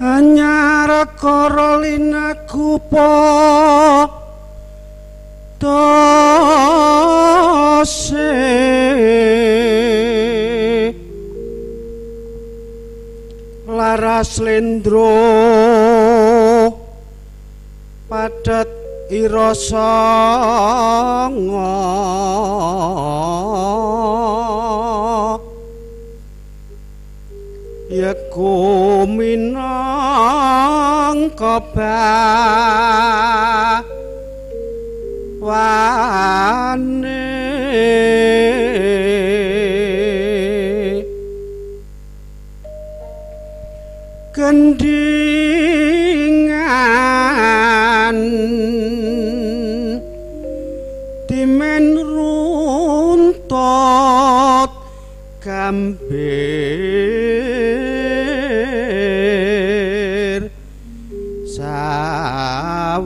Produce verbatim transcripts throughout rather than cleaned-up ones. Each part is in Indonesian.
anyar korolina kupo tose laras lendro padat ira sanga yeko minang kaba wane gendingan timen runtot gambir sawe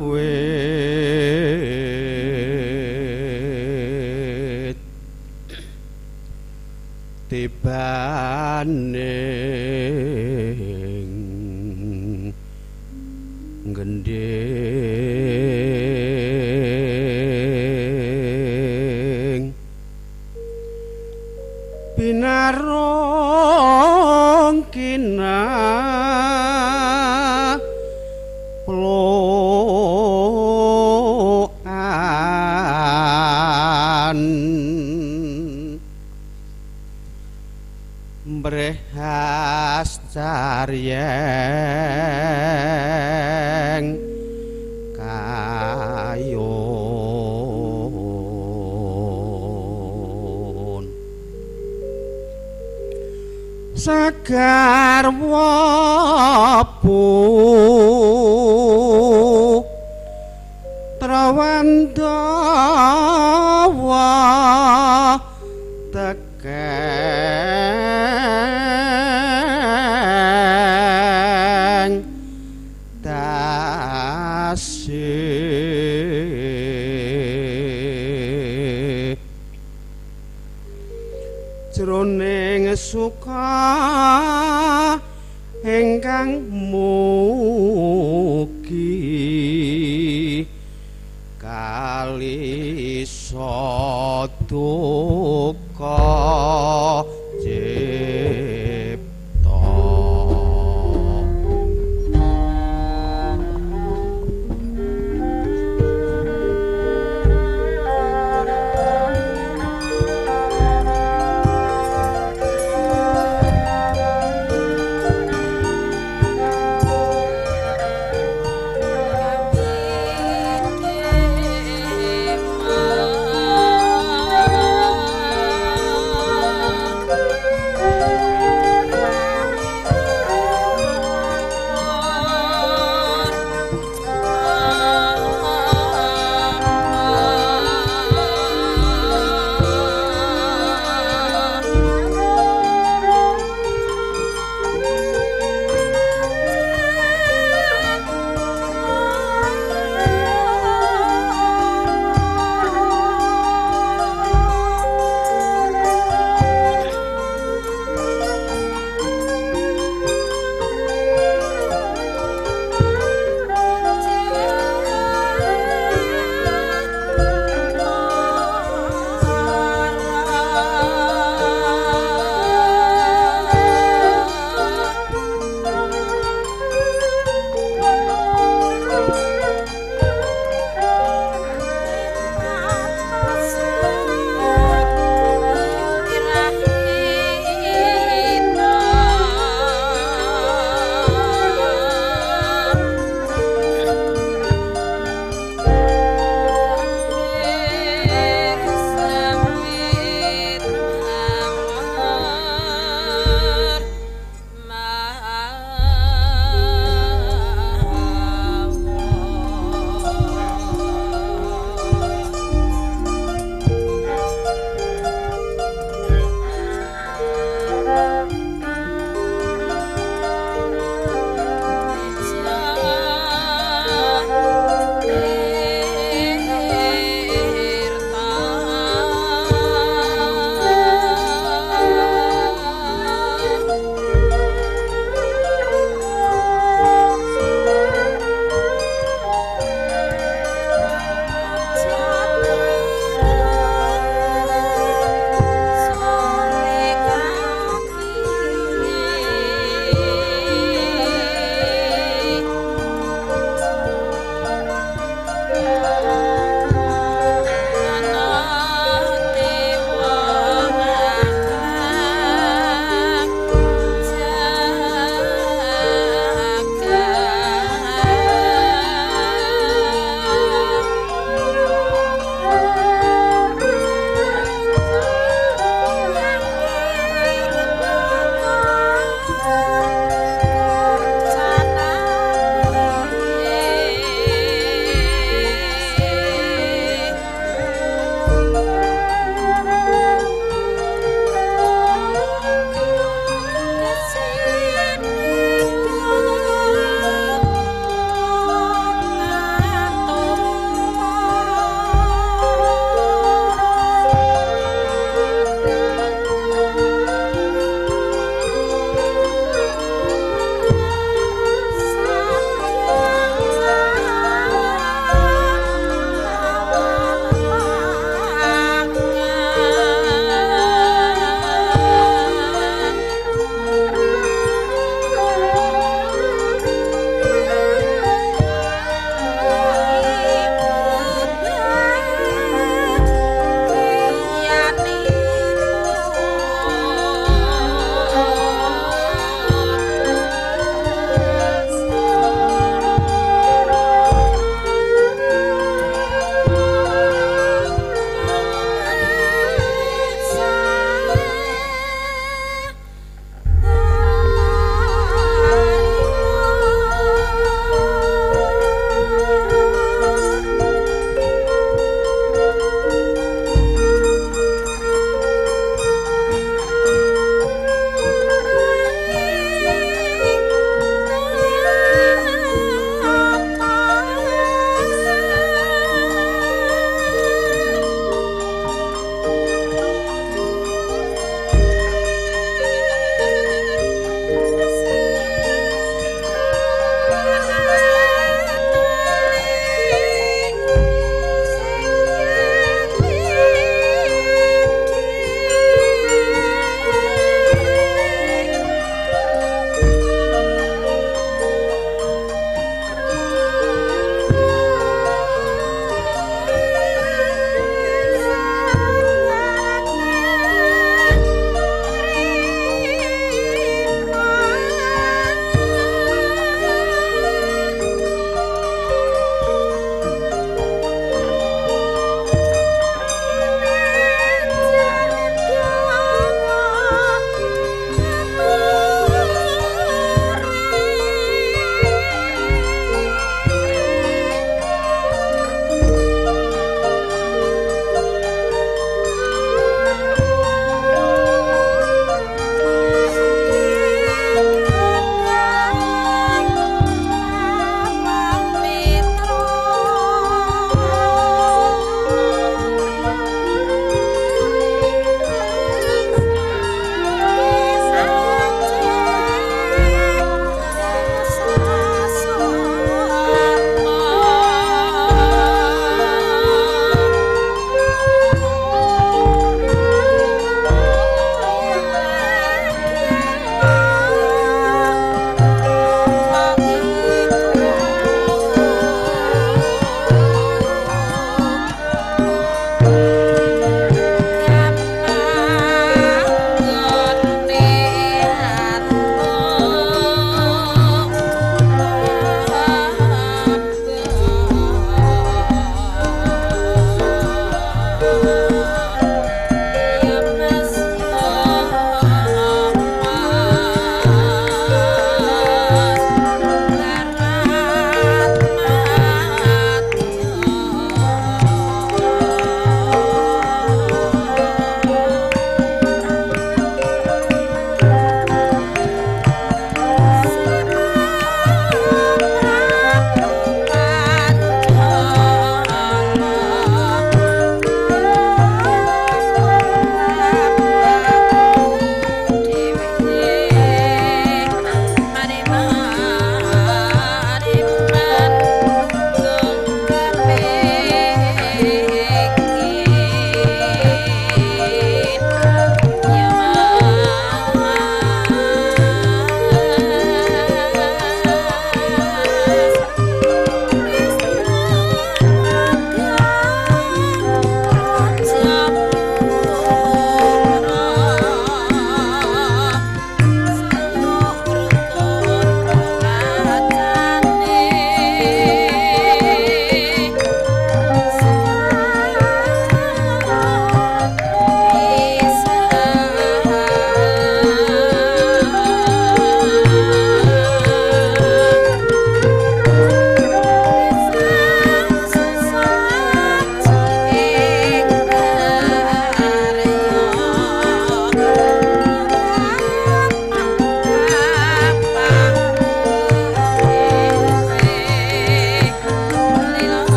baning gending pinarong kina ploan brehas caryeng kayon segar wapu trawandawa teken jroning suka ingkang mugi kalisa duka